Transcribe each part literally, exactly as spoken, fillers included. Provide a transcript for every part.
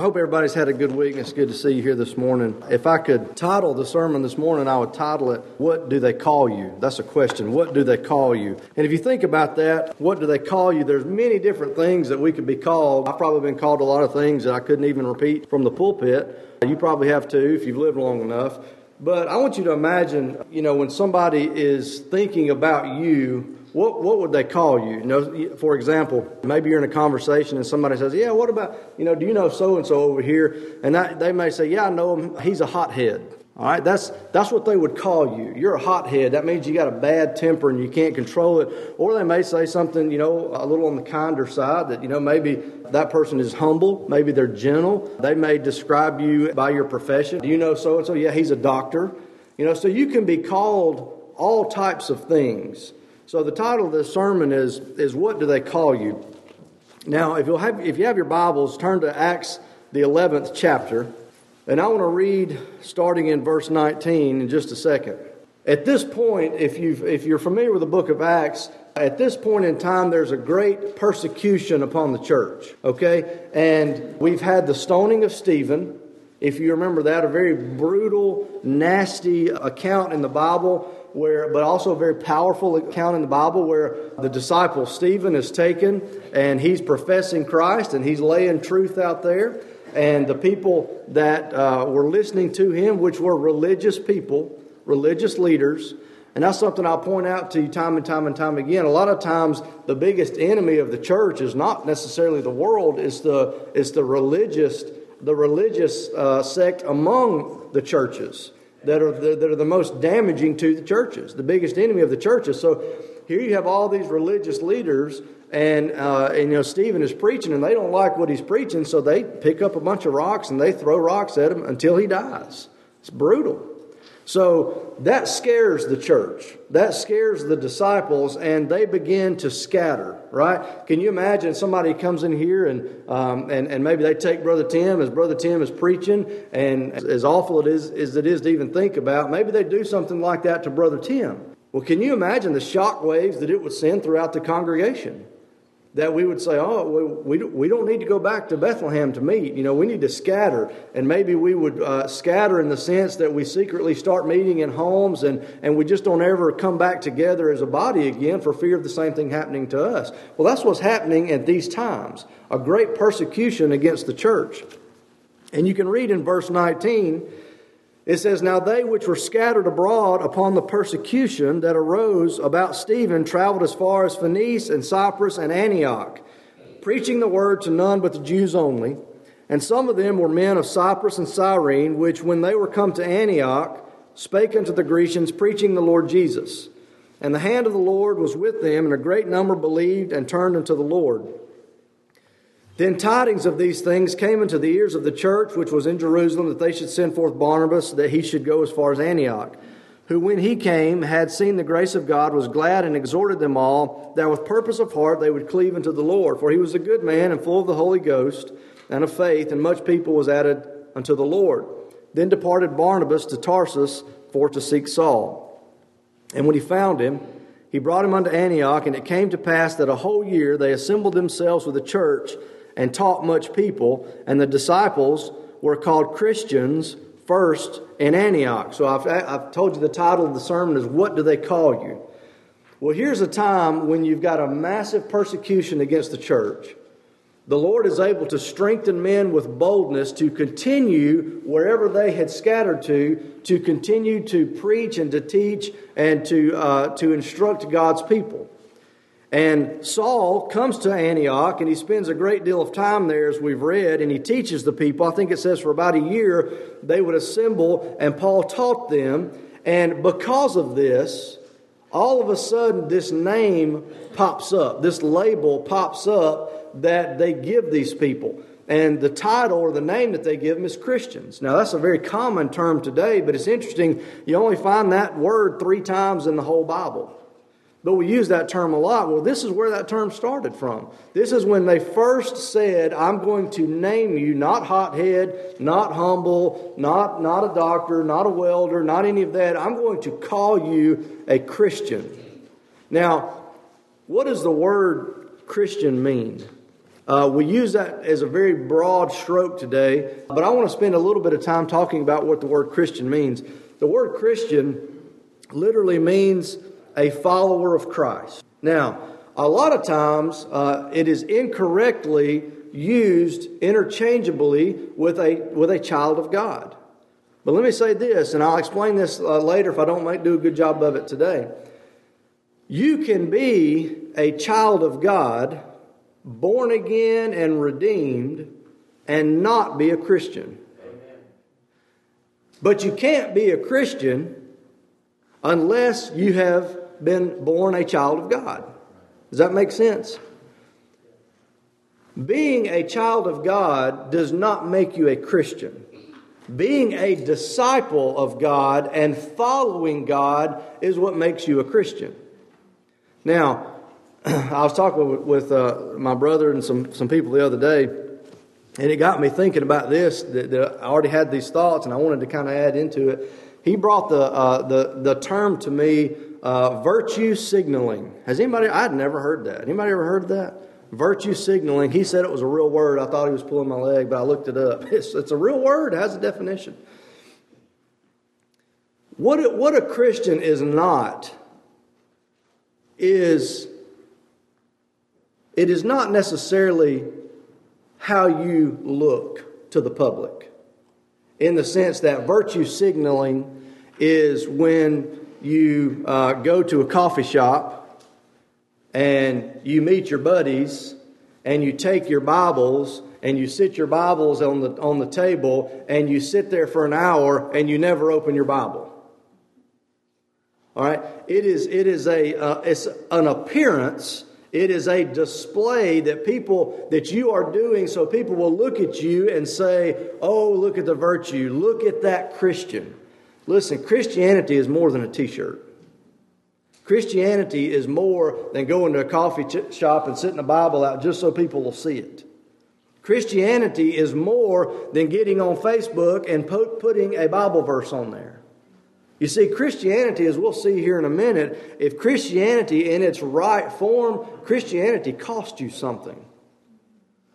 I hope everybody's had a good week. It's good to see you here this morning. If I could title the sermon this morning, I would title it, What Do They Call You? That's a question. What do they call you? And if you think about that, what do they call you? There's many different things that we could be called. I've probably been called a lot of things that I couldn't even repeat from the pulpit. You probably have too if you've lived long enough. But I want you to imagine, you know, when somebody is thinking about you, What what would they call you? You know, for example, maybe you're in a conversation and somebody says, yeah, what about, you know, do you know so-and-so over here? And that, they may say, yeah, I know him. He's a hothead. All right, that's that's what they would call you. You're a hothead. That means you got a bad temper and you can't control it. Or they may say something, you know, a little on the kinder side that, you know, maybe that person is humble. Maybe they're gentle. They may describe you by your profession. Do you know so-and-so? Yeah, he's a doctor. You know, so you can be called all types of things. So the title of this sermon is, is What Do They Call You? Now, if, you'll have, if you have your Bibles, turn to Acts, the eleventh chapter. And I want to read starting in verse nineteen in just a second. At this point, if, you've, if you're familiar with the book of Acts, at this point in time, there's a great persecution upon the church. Okay? And we've had the stoning of Stephen. If you remember that, a very brutal, nasty account in the Bible, Where, but also a very powerful account in the Bible where the disciple Stephen is taken and he's professing Christ and he's laying truth out there. And the people that uh, were listening to him, which were religious people, religious leaders, and that's something I'll point out to you time and time and time again. A lot of times the biggest enemy of the church is not necessarily the world, it's the, it's the religious, the religious uh, sect among the churches. That are, the, that are the most damaging to the churches, the biggest enemy of the churches. So here you have all these religious leaders, and, uh, and you know Stephen is preaching, and they don't like what he's preaching, so they pick up a bunch of rocks, and they throw rocks at him until he dies. It's brutal. So that scares the church. That scares the disciples, and they begin to scatter, right? Can you imagine somebody comes in here, and um, and, and maybe they take Brother Tim, as Brother Tim is preaching, and as awful it is as it is to even think about, maybe they do something like that to Brother Tim. Well, can you imagine the shock waves that it would send throughout the congregation? That we would say, oh, we we don't need to go back to Bethlehem to meet. You know, we need to scatter. And maybe we would uh, scatter in the sense that we secretly start meeting in homes and, and we just don't ever come back together as a body again for fear of the same thing happening to us. Well, that's what's happening at these times. A great persecution against the church. And you can read in verse nineteen, it says, Now they which were scattered abroad upon the persecution that arose about Stephen traveled as far as Phoenice and Cyprus and Antioch, preaching the word to none but the Jews only. And some of them were men of Cyprus and Cyrene, which when they were come to Antioch, spake unto the Grecians, preaching the Lord Jesus. And the hand of the Lord was with them, and a great number believed and turned unto the Lord. Then tidings of these things came into the ears of the church, which was in Jerusalem, that they should send forth Barnabas, that he should go as far as Antioch, who when he came, had seen the grace of God, was glad and exhorted them all, that with purpose of heart they would cleave unto the Lord. For he was a good man and full of the Holy Ghost and of faith, and much people was added unto the Lord. Then departed Barnabas to Tarsus for to seek Saul. And when he found him, he brought him unto Antioch, and it came to pass that a whole year they assembled themselves with the church, and taught much people, and the disciples were called Christians first in Antioch. So I've, I've told you the title of the sermon is, What Do They Call You? Well, here's a time when you've got a massive persecution against the church. The Lord is able to strengthen men with boldness to continue wherever they had scattered to, to continue to preach and to teach and to uh, to instruct God's people. And Saul comes to Antioch, and he spends a great deal of time there, as we've read, and he teaches the people. I think it says for about a year they would assemble, and Paul taught them. And because of this, all of a sudden this name pops up, this label pops up that they give these people. And the title or the name that they give them is Christians. Now, that's a very common term today, but it's interesting. You only find that word three times in the whole Bible. But we use that term a lot. Well, this is where that term started from. This is when they first said, I'm going to name you not hothead, not humble, not, not a doctor, not a welder, not any of that. I'm going to call you a Christian. Now, what does the word Christian mean? Uh, we use that as a very broad stroke today, but I want to spend a little bit of time talking about what the word Christian means. The word Christian literally means a follower of Christ. Now, a lot of times uh, it is incorrectly used interchangeably with a with a child of God. But let me say this, and I'll explain this uh, later if I don't make, do a good job of it today. You can be a child of God, born again and redeemed, and not be a Christian. Amen. But you can't be a Christian unless you have been born a child of God. Does that make sense? Being a child of God does not make you a Christian. Being a disciple of God and following God is what makes you a Christian. Now, I was talking with, with uh, my brother and some, some people the other day, and it got me thinking about this. That, that I already had these thoughts, and I wanted to kind of add into it. He brought the uh, the the term to me, uh, virtue signaling. Has anybody? I'd never heard that. Anybody ever heard of that? Virtue signaling. He said it was a real word. I thought he was pulling my leg, but I looked it up. It's, it's a real word. It has a definition. What it, what a Christian is not is it is not necessarily how you look to the public, in the sense that virtue signaling is when you uh, go to a coffee shop and you meet your buddies, and you take your Bibles, and you sit your Bibles on the on the table, and you sit there for an hour, and you never open your Bible. All right, it is it is a uh, it's an appearance. It is a display that people that you are doing, so people will look at you and say, "Oh, look at the virtue! Look at that Christian!" Listen, Christianity is more than a T-shirt. Christianity is more than going to a coffee ch- shop and sitting a Bible out just so people will see it. Christianity is more than getting on Facebook and po- putting a Bible verse on there. You see, Christianity, as we'll see here in a minute, if Christianity in its right form, Christianity costs you something.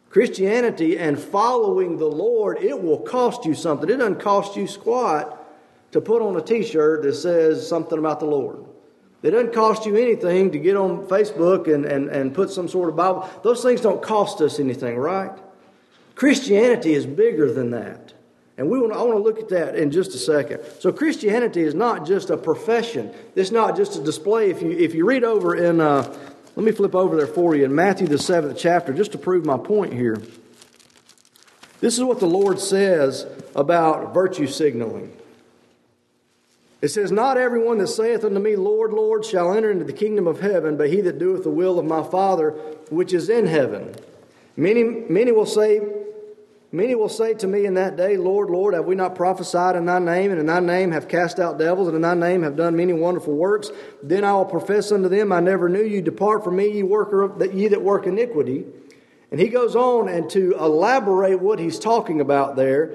Christianity and following the Lord, it will cost you something. It doesn't cost you squat to put on a T-shirt that says something about the Lord. It doesn't cost you anything to get on Facebook and, and, and put some sort of Bible. Those things don't cost us anything, right? Christianity is bigger than that. And we want to, I want to look at that in just a second. So Christianity is not just a profession. It's not just a display. If you if you read over in, uh, let me flip over there for you, in Matthew the seventh chapter, just to prove my point here. This is what the Lord says about virtue signaling. It says, "Not everyone that saith unto me, Lord, Lord, shall enter into the kingdom of heaven, but he that doeth the will of my Father which is in heaven. Many, many will say, many will say to me in that day, Lord, Lord, have we not prophesied in thy name, and in thy name have cast out devils, and in thy name have done many wonderful works? Then I will profess unto them, I never knew you. Depart from me, ye worker of that ye that work iniquity." And he goes on and to elaborate what he's talking about there.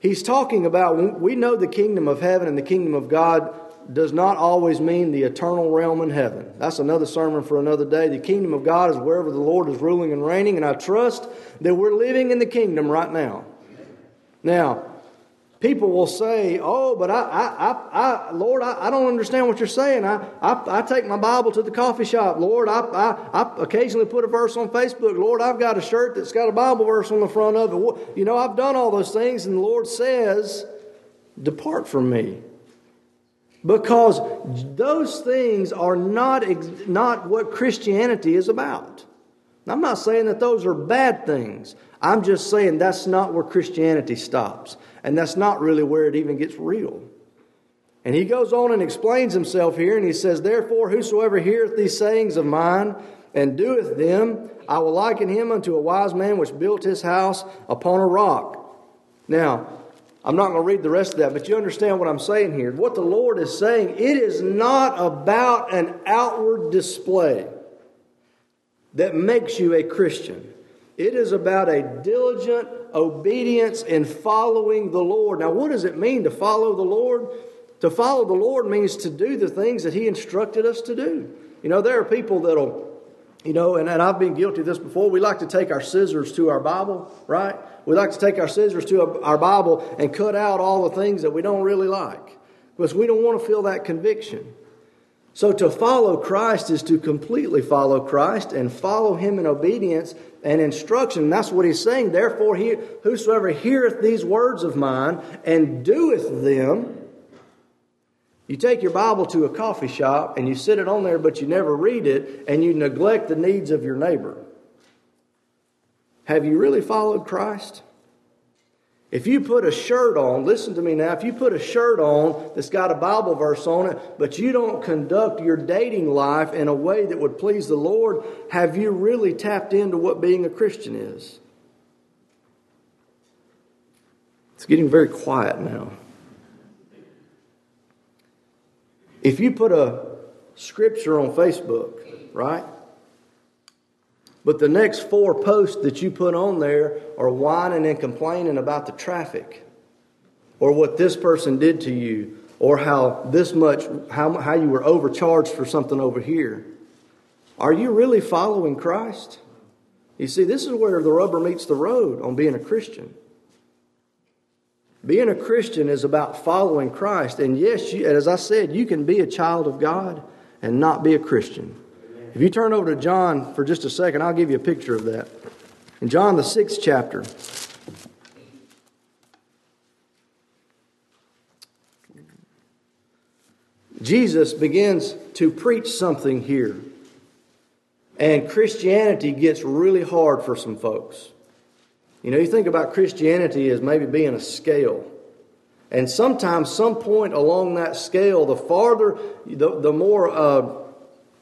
He's talking about, we know the kingdom of heaven and the kingdom of God does not always mean the eternal realm in heaven. That's another sermon for another day. The kingdom of God is wherever the Lord is ruling and reigning, and I trust that we're living in the kingdom right now. Now, people will say, "Oh, but I, I, I, I Lord, I, I don't understand what you're saying. I, I, I take my Bible to the coffee shop. Lord, I, I, I occasionally put a verse on Facebook. Lord, I've got a shirt that's got a Bible verse on the front of it. You know, I've done all those things." And the Lord says, "Depart from me," because those things are not not what Christianity is about. I'm not saying that those are bad things. I'm just saying that's not where Christianity stops. And that's not really where it even gets real. And he goes on and explains himself here, and he says, "Therefore, whosoever heareth these sayings of mine and doeth them, I will liken him unto a wise man which built his house upon a rock." Now, I'm not going to read the rest of that, but you understand what I'm saying here. What the Lord is saying, it is not about an outward display that makes you a Christian. It is about a diligent obedience in following the Lord. Now, what does it mean to follow the Lord? To follow the Lord means to do the things that He instructed us to do. You know, there are people that'll You know, and, and I've been guilty of this before. We like to take our scissors to our Bible, right? We like to take our scissors to a, our Bible and cut out all the things that we don't really like, because we don't want to feel that conviction. So to follow Christ is to completely follow Christ and follow Him in obedience and instruction. And that's what He's saying. Therefore, he, whosoever heareth these words of mine and doeth them. You take your Bible to a coffee shop and you sit it on there, but you never read it, and you neglect the needs of your neighbor. Have you really followed Christ? If you put a shirt on, listen to me now, if you put a shirt on that's got a Bible verse on it, but you don't conduct your dating life in a way that would please the Lord, have you really tapped into what being a Christian is? It's getting very quiet now. If you put a scripture on Facebook, right? But the next four posts that you put on there are whining and complaining about the traffic, or what this person did to you, or how this much, how, how you were overcharged for something over here. Are you really following Christ? You see, this is where the rubber meets the road on being a Christian. Being a Christian is about following Christ. And yes, you, as I said, you can be a child of God and not be a Christian. If you turn over to John for just a second, I'll give you a picture of that. In John, the sixth chapter. Jesus begins to preach something here. And Christianity gets really hard for some folks. You know, you think about Christianity as maybe being a scale. And sometimes, some point along that scale, the farther, the, the more... Uh,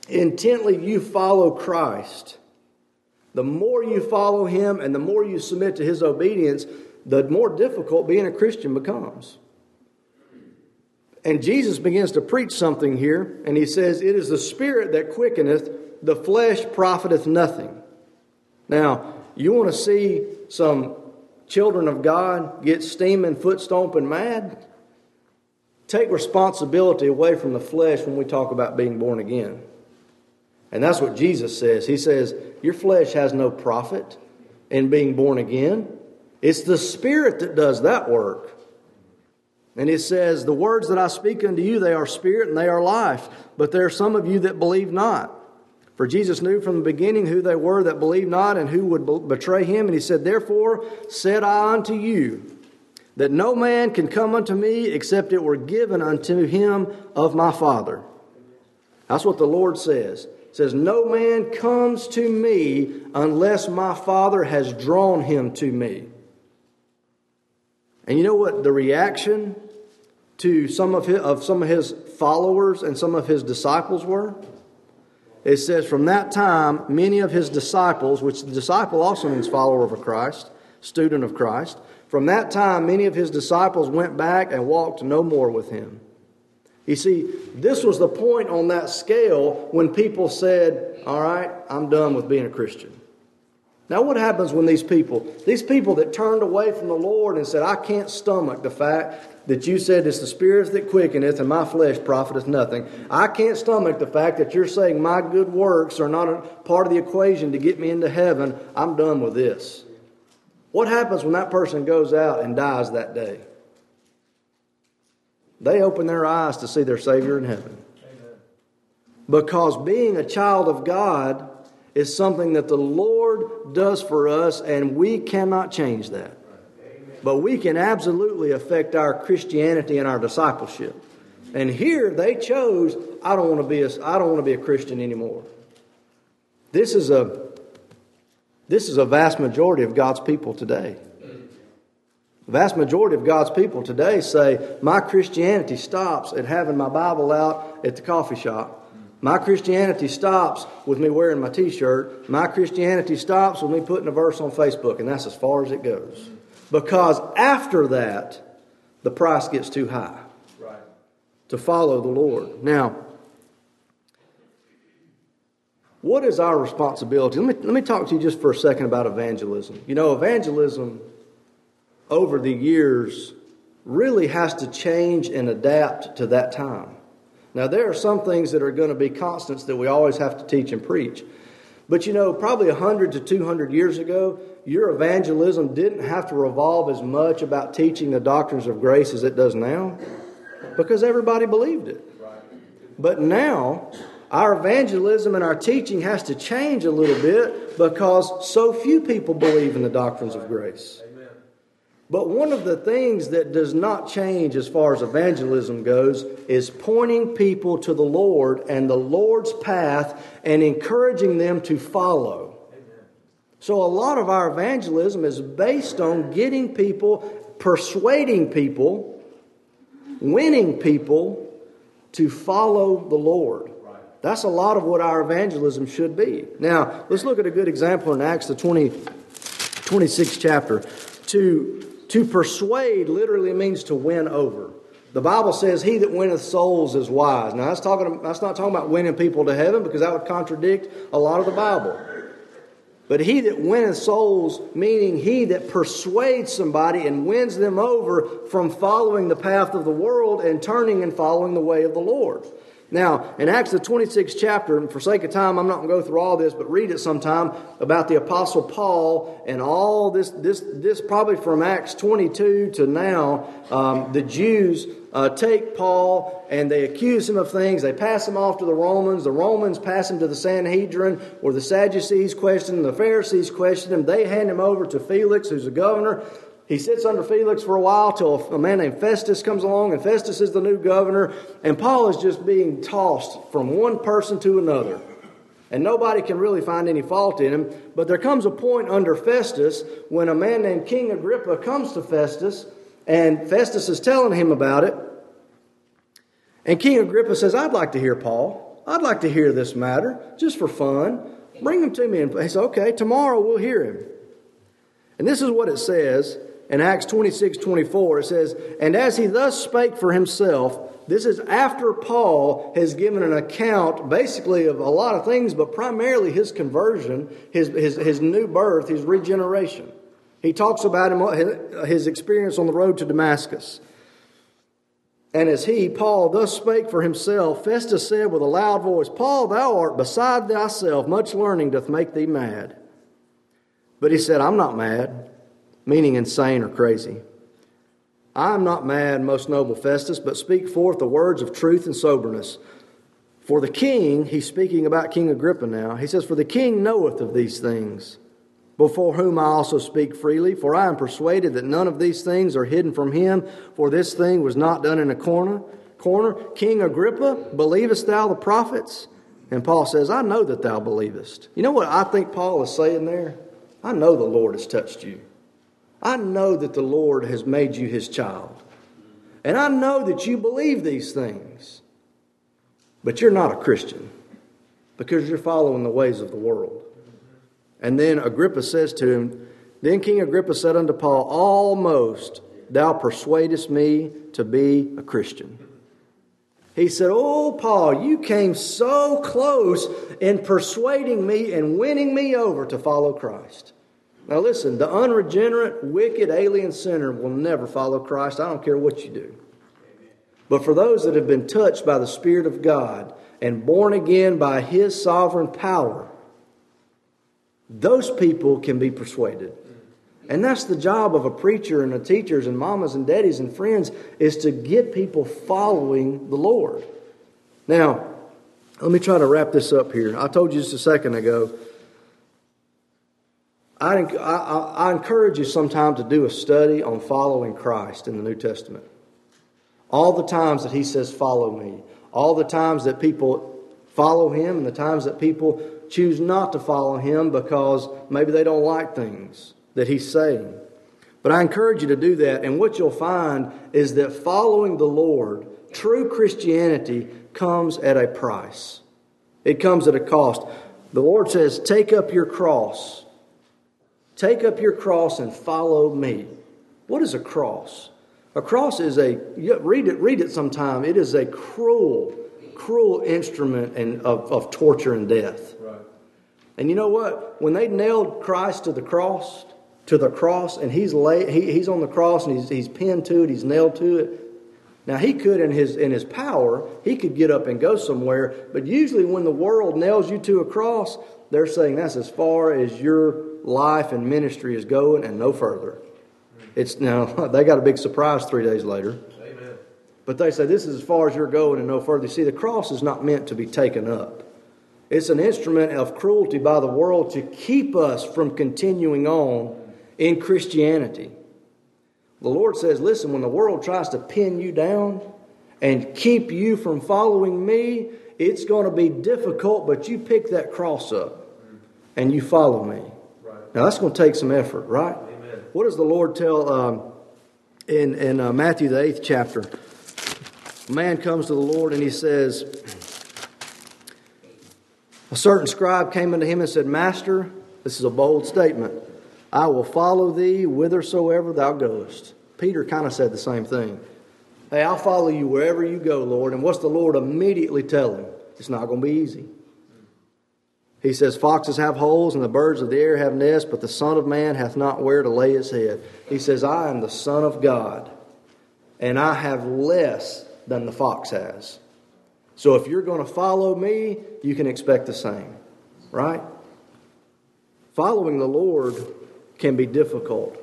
intently you follow Christ, the more you follow Him and the more you submit to His obedience, the more difficult being a Christian becomes. And Jesus begins to preach something here, and He says, it is the Spirit that quickeneth, the flesh profiteth nothing. Now, you want to see some children of God get steaming, foot stomping mad? Take responsibility away from the flesh when we talk about being born again. And that's what Jesus says. He says, your flesh has no profit in being born again. It's the Spirit that does that work. And He says, the words that I speak unto you, they are spirit and they are life. But there are some of you that believe not. For Jesus knew from the beginning who they were that believed not and who would betray Him. And He said, therefore said I unto you, that no man can come unto me except it were given unto him of my Father. That's what the Lord says. It says, no man comes to me unless my Father has drawn him to me. And you know what? The reaction to some of his, of some of his followers and some of His disciples were? It says, from that time, many of His disciples, which the disciple also means follower of Christ, student of Christ. From that time, many of His disciples went back and walked no more with Him. You see, this was the point on that scale when people said, all right, I'm done with being a Christian. Now what happens when these people, these people that turned away from the Lord and said, I can't stomach the fact that you said it's the Spirit that quickeneth and my flesh profiteth nothing. I can't stomach the fact that you're saying my good works are not a part of the equation to get me into heaven. I'm done with this. What happens when that person goes out and dies that day? They open their eyes to see their Savior in heaven. Amen. Because being a child of God is something that the Lord does for us, and we cannot change that. Amen. But we can absolutely affect our Christianity and our discipleship. And here they chose, I don't want to be a, I don't want to be a Christian anymore. This is a this is a vast majority of God's people today. The vast majority of God's people today say, my Christianity stops at having my Bible out at the coffee shop. My Christianity stops with me wearing my t-shirt. My Christianity stops with me putting a verse on Facebook, and that's as far as it goes. Because after that, the price gets too high right. to follow the Lord. Now, what is our responsibility? Let me, let me talk to you just for a second about evangelism. You know, evangelism over the years really has to change and adapt to that time. Now, there are some things that are going to be constants that we always have to teach and preach. But you know, probably one hundred to two hundred years ago, your evangelism didn't have to revolve as much about teaching the doctrines of grace as it does now, because everybody believed it. But now, our evangelism and our teaching has to change a little bit because so few people believe in the doctrines of grace. But one of the things that does not change as far as evangelism goes is pointing people to the Lord and the Lord's path and encouraging them to follow. So a lot of our evangelism is based on getting people, persuading people, winning people to follow the Lord. That's a lot of what our evangelism should be. Now, let's look at a good example in Acts, the twentieth, twenty-sixth chapter. To To persuade literally means to win over. The Bible says, "He that winneth souls is wise." Now, that's talking. That's not talking about winning people to heaven, because that would contradict a lot of the Bible. But he that winneth souls, meaning he that persuades somebody and wins them over from following the path of the world and turning and following the way of the Lord. Now, in Acts the twenty-sixth chapter, and for sake of time, I'm not going to go through all this, but read it sometime, about the Apostle Paul and all this, this, this probably from Acts twenty-two to now, um, the Jews uh, take Paul and they accuse him of things. They pass him off to the Romans. The Romans pass him to the Sanhedrin, or the Sadducees question him, the Pharisees question him. They hand him over to Felix, who's the governor. He sits under Felix for a while till a man named Festus comes along, and Festus is the new governor, and Paul is just being tossed from one person to another. And nobody can really find any fault in him. But there comes a point under Festus when a man named King Agrippa comes to Festus, and Festus is telling him about it. And King Agrippa says, "I'd like to hear Paul. I'd like to hear this matter, just for fun. Bring him to me." And he says, "Okay, tomorrow we'll hear him." And this is what it says. In Acts twenty-six twenty-four, it says, "And as he thus spake for himself," this is after Paul has given an account basically of a lot of things, but primarily his conversion, his, his, his new birth, his regeneration. He talks about him, his experience on the road to Damascus. "And as he, Paul, thus spake for himself, Festus said with a loud voice, 'Paul, thou art beside thyself, much learning doth make thee mad.' But he said, 'I'm not mad,'" meaning insane or crazy. "I am not mad, most noble Festus, but speak forth the words of truth and soberness. For the king," he's speaking about King Agrippa now, he says, "for the king knoweth of these things, before whom I also speak freely. For I am persuaded that none of these things are hidden from him, for this thing was not done in a corner. corner. King Agrippa, believest thou the prophets?" And Paul says, "I know that thou believest." You know what I think Paul is saying there? I know the Lord has touched you. I know that the Lord has made you His child. And I know that you believe these things. But you're not a Christian, because you're following the ways of the world. And then Agrippa says to him, "Then King Agrippa said unto Paul, Almost thou persuadest me to be a Christian." He said, "Oh, Paul, you came so close in persuading me and winning me over to follow Christ." Now listen, the unregenerate, wicked, alien sinner will never follow Christ. I don't care what you do. But for those that have been touched by the Spirit of God and born again by His sovereign power, those people can be persuaded. And that's the job of a preacher and the teachers and mamas and daddies and friends, is to get people following the Lord. Now, let me try to wrap this up here. I told you just a second ago, I, I, I encourage you sometime to do a study on following Christ in the New Testament. All the times that He says, "Follow me." All the times that people follow Him, and the times that people choose not to follow Him because maybe they don't like things that He's saying. But I encourage you to do that. And what you'll find is that following the Lord, true Christianity, comes at a price. It comes at a cost. The Lord says, "Take up your cross. Take up your cross and follow me." What is a cross? A cross is a, read it, read it sometime. It is a cruel, cruel instrument and of, of torture and death. Right. And you know what? When they nailed Christ to the cross, to the cross, and he's lay, he, he's on the cross and he's he's pinned to it, he's nailed to it. Now he could, in his in his power, he could get up and go somewhere. But usually, when the world nails you to a cross, they're saying that's as far as your life and ministry is going and no further. It's now they got a big surprise three days later. Amen. But they say this is as far as you're going and no further. You see, the cross is not meant to be taken up. It's an instrument of cruelty by the world to keep us from continuing on in Christianity. The Lord says, listen, when the world tries to pin you down and keep you from following me, it's going to be difficult, but you pick that cross up and you follow me. Right. Now, that's going to take some effort, right? Amen. What does the Lord tell um, in, in uh, Matthew, the eighth chapter? A man comes to the Lord and he says, a certain scribe came unto him and said, Master, this is a bold statement, I will follow thee whithersoever thou goest. Peter kind of said the same thing. Hey, I'll follow you wherever you go, Lord. And what's the Lord immediately tell him? It's not going to be easy. He says, foxes have holes and the birds of the air have nests, but the Son of Man hath not where to lay his head. He says, I am the Son of God, and I have less than the fox has. So if you're going to follow me, you can expect the same, right? Following the Lord can be difficult.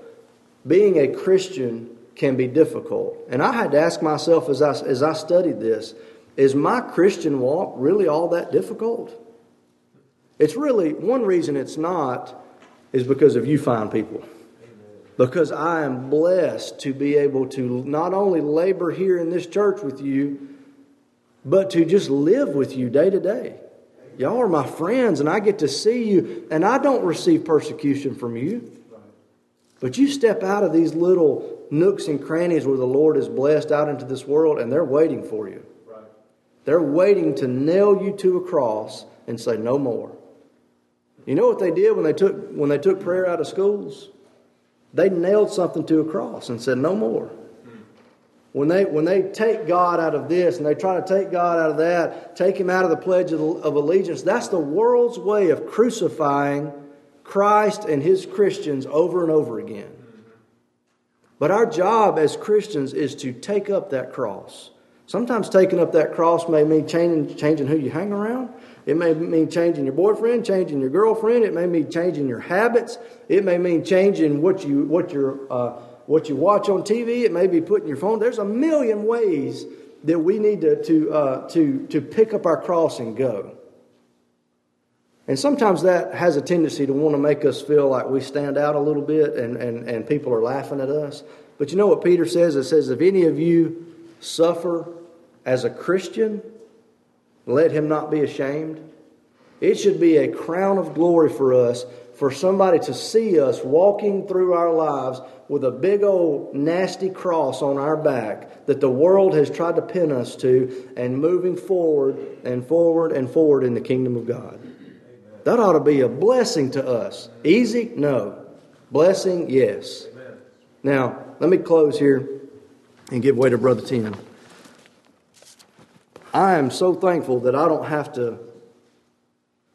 Being a Christian can be difficult. And I had to ask myself as I, as I studied this, is my Christian walk really all that difficult? It's really, one reason it's not is because of you fine people. Because I am blessed to be able to not only labor here in this church with you, but to just live with you day to day. Y'all are my friends and I get to see you, and I don't receive persecution from you. But you step out of these little nooks and crannies where the Lord is blessed out into this world, and they're waiting for you. Right. They're waiting to nail you to a cross and say no more. You know what they did when they took when they took prayer out of schools? They nailed something to a cross and said no more. Hmm. When they when they take God out of this and they try to take God out of that, take him out of the Pledge of, of Allegiance, that's the world's way of crucifying Christ and his Christians over and over again. But our job as Christians is to take up that cross. Sometimes taking up that cross may mean changing, changing who you hang around. It may mean changing your boyfriend, changing your girlfriend. It may mean changing your habits. It may mean changing what you what your uh, what you watch on T V. It may be putting your phone. There's a million ways that we need to to uh, to to pick up our cross and go. And sometimes that has a tendency to want to make us feel like we stand out a little bit and, and, and people are laughing at us. But you know what Peter says? It says, if any of you suffer as a Christian, let him not be ashamed. It should be a crown of glory for us, for somebody to see us walking through our lives with a big old nasty cross on our back that the world has tried to pin us to, and moving forward and forward and forward in the kingdom of God. That ought to be a blessing to us. Easy? No. Blessing? Yes. Amen. Now, let me close here and give way to Brother Tim. I am so thankful that I don't have to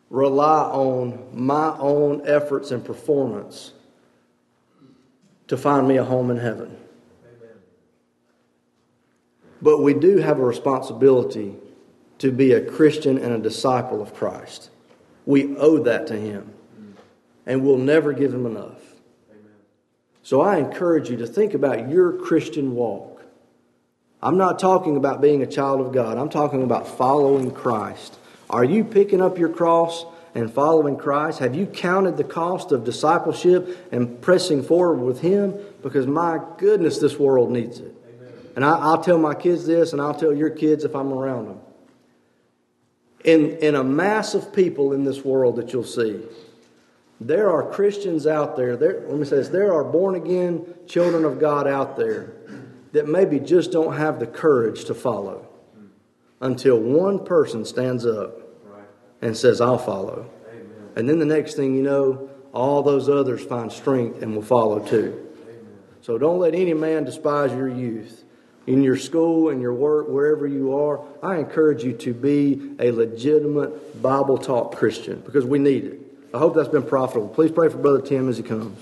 rely on my own efforts and performance to find me a home in heaven. Amen. But we do have a responsibility to be a Christian and a disciple of Christ. We owe that to him, and we'll never give him enough. Amen. So I encourage you to think about your Christian walk. I'm not talking about being a child of God. I'm talking about following Christ. Are you picking up your cross and following Christ? Have you counted the cost of discipleship and pressing forward with him? Because my goodness, this world needs it. Amen. And I, I'll tell my kids this, and I'll tell your kids if I'm around them. In, in a mass of people in this world that you'll see, there are Christians out there, there, let me say this, there are born-again children of God out there that maybe just don't have the courage to follow until one person stands up and says, I'll follow. Amen. And then the next thing you know, all those others find strength and will follow too. Amen. So don't let any man despise your youth. In your school, in your work, wherever you are, I encourage you to be a legitimate Bible-taught Christian, because we need it. I hope that's been profitable. Please pray for Brother Tim as he comes.